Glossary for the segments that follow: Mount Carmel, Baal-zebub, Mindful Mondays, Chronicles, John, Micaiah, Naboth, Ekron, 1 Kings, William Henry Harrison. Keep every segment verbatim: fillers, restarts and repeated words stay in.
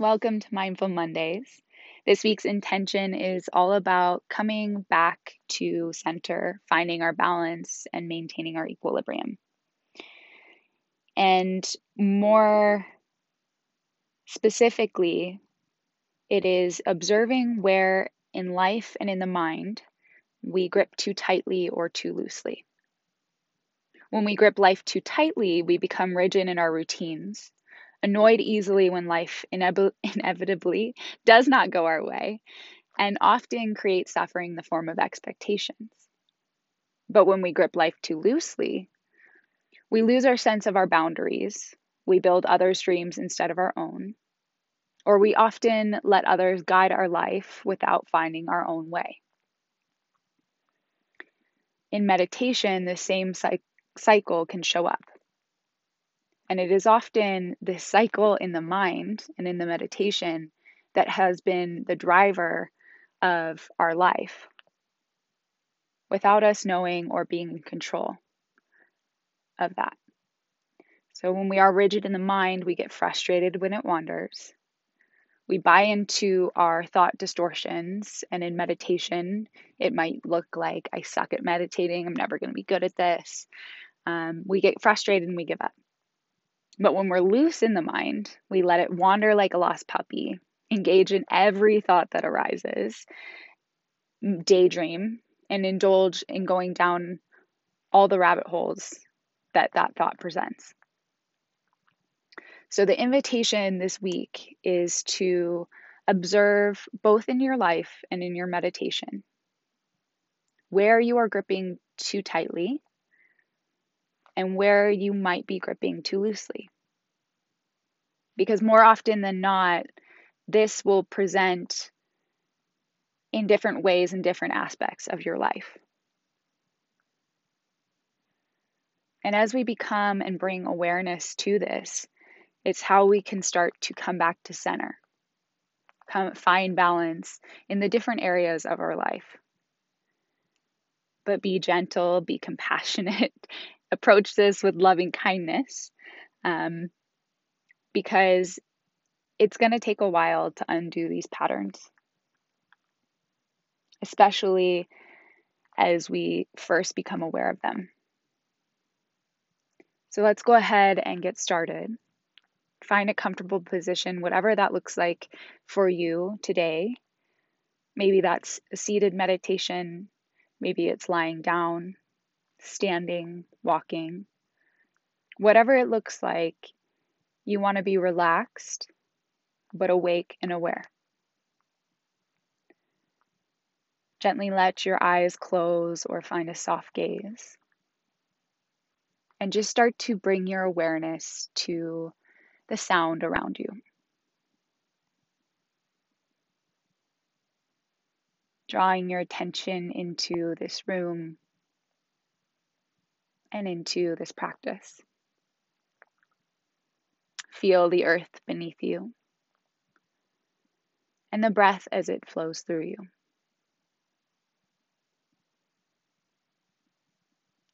Welcome to Mindful Mondays. This week's intention is all about coming back to center, finding our balance, and maintaining our equilibrium. And more specifically, it is observing where in life and in the mind we grip too tightly or too loosely. When we grip life too tightly, we become rigid in our routines, annoyed easily when life ineb- inevitably does not go our way, and often create suffering in the form of expectations. But when we grip life too loosely, we lose our sense of our boundaries, we build others' dreams instead of our own, or we often let others guide our life without finding our own way. In meditation, the same cycle cycle can show up. And it is often this cycle in the mind and in the meditation that has been the driver of our life without us knowing or being in control of that. So when we are rigid in the mind, we get frustrated when it wanders. We buy into our thought distortions, and in meditation, it might look like, I suck at meditating, I'm never going to be good at this. Um, we get frustrated and we give up. But when we're loose in the mind, we let it wander like a lost puppy, engage in every thought that arises, daydream, and indulge in going down all the rabbit holes that that thought presents. So the invitation this week is to observe both in your life and in your meditation where you are gripping too tightly and where you might be gripping too loosely. Because more often than not, this will present in different ways in different aspects of your life. And as we become and bring awareness to this, it's how we can start to come back to center, come find balance in the different areas of our life. But be gentle, be compassionate, approach this with loving kindness, um, because it's going to take a while to undo these patterns, especially as we first become aware of them. So let's go ahead and get started. Find a comfortable position, whatever that looks like for you today. Maybe that's seated meditation. Maybe it's lying down, standing, walking. Whatever it looks like, you want to be relaxed, but awake and aware. Gently let your eyes close or find a soft gaze. And just start to bring your awareness to the sound around you. Drawing your attention into this room and into this practice. Feel the earth beneath you and the breath as it flows through you.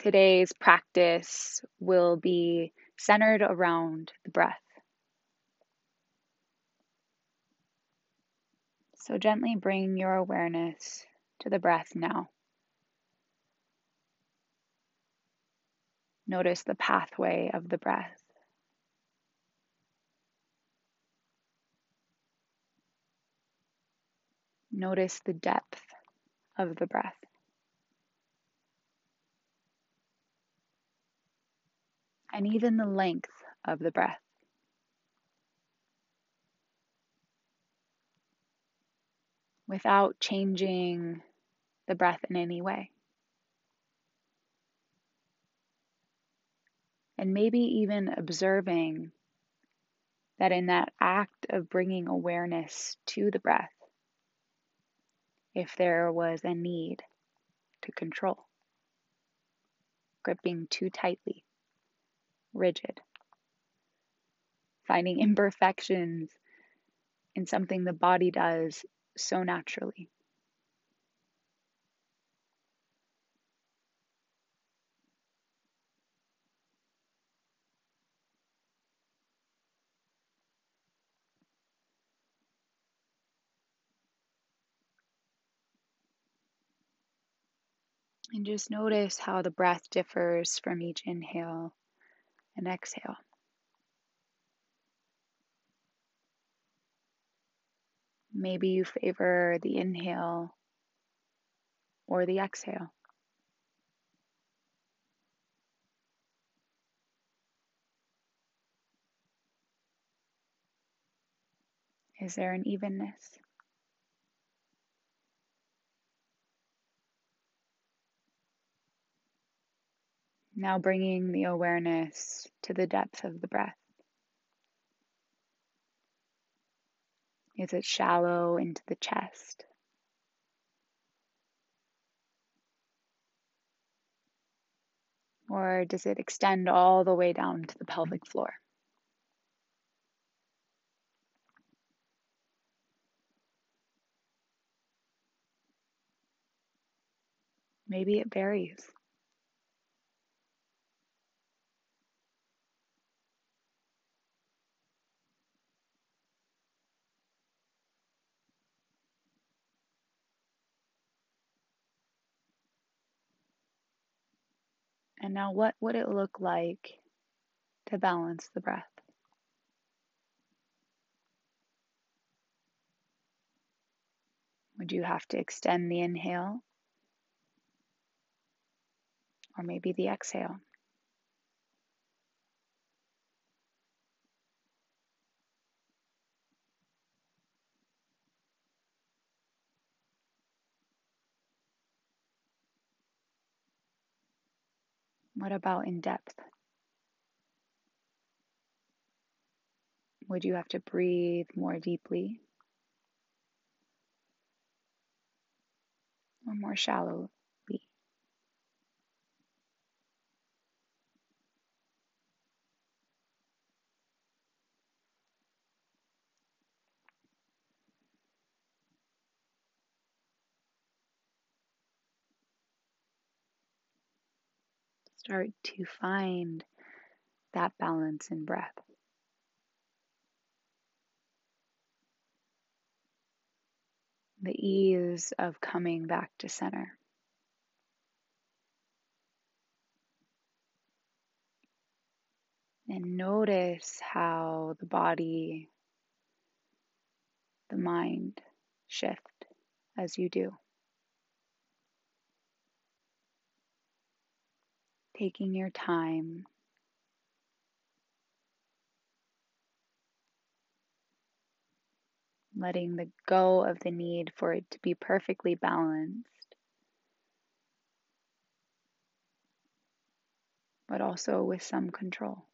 Today's practice will be centered around the breath. So gently bring your awareness to the breath now. Notice the pathway of the breath. Notice the depth of the breath. And even the length of the breath. Without changing the breath in any way. And maybe even observing that in that act of bringing awareness to the breath, if there was a need to control, gripping too tightly, rigid, finding imperfections in something the body does so naturally. And just notice how the breath differs from each inhale and exhale. Maybe you favor the inhale or the exhale. Is there an evenness? Now bringing the awareness to the depth of the breath. Is it shallow into the chest? Or does it extend all the way down to the pelvic floor? Maybe it varies. And now, what would it look like to balance the breath? Would you have to extend the inhale? Or maybe the exhale? What about in depth? Would you have to breathe more deeply or more shallow? Start to find that balance in breath. The ease of coming back to center. And notice how the body, the mind shift as you do. Taking your time, letting the go of the need for it to be perfectly balanced, but also with some control.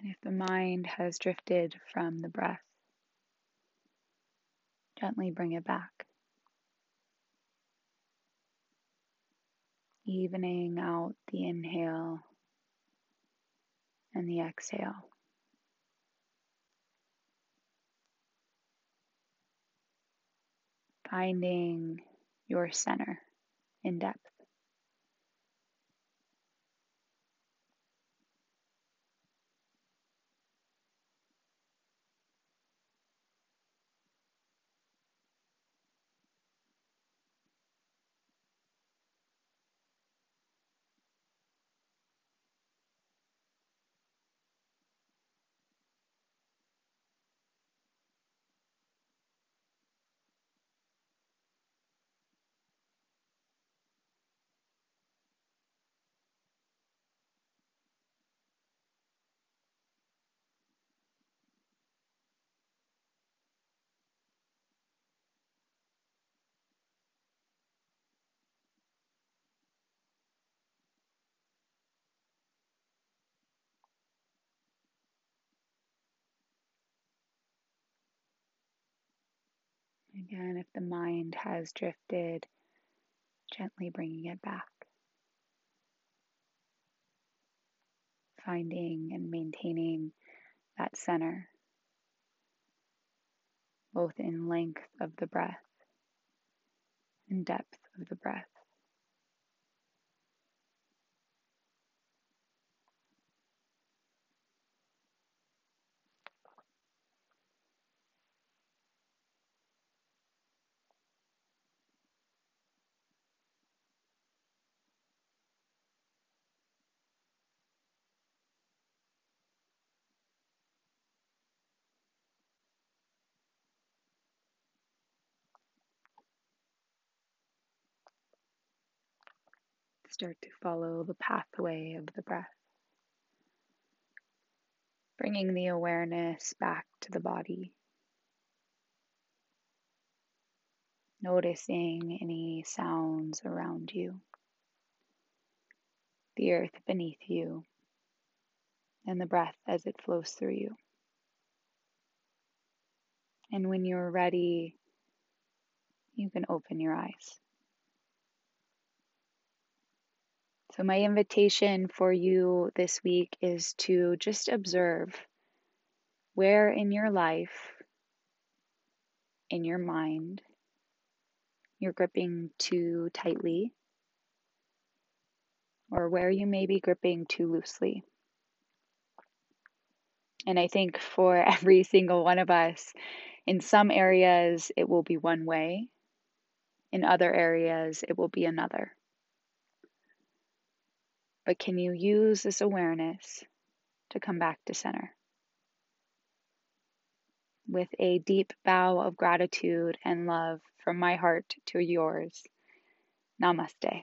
And if the mind has drifted from the breath, gently bring it back, evening out the inhale and the exhale. Finding your center in depth. Again, if the mind has drifted, gently bringing it back. Finding and maintaining that center both in length of the breath and depth of the breath. Start to follow the pathway of the breath, bringing the awareness back to the body, noticing any sounds around you, the earth beneath you, and the breath as it flows through you. And when you're ready, you can open your eyes. So my invitation for you this week is to just observe where in your life, in your mind, you're gripping too tightly, or where you may be gripping too loosely. And I think for every single one of us, in some areas it will be one way, in other areas it will be another. But can you use this awareness to come back to center? With a deep bow of gratitude and love from my heart to yours, Namaste.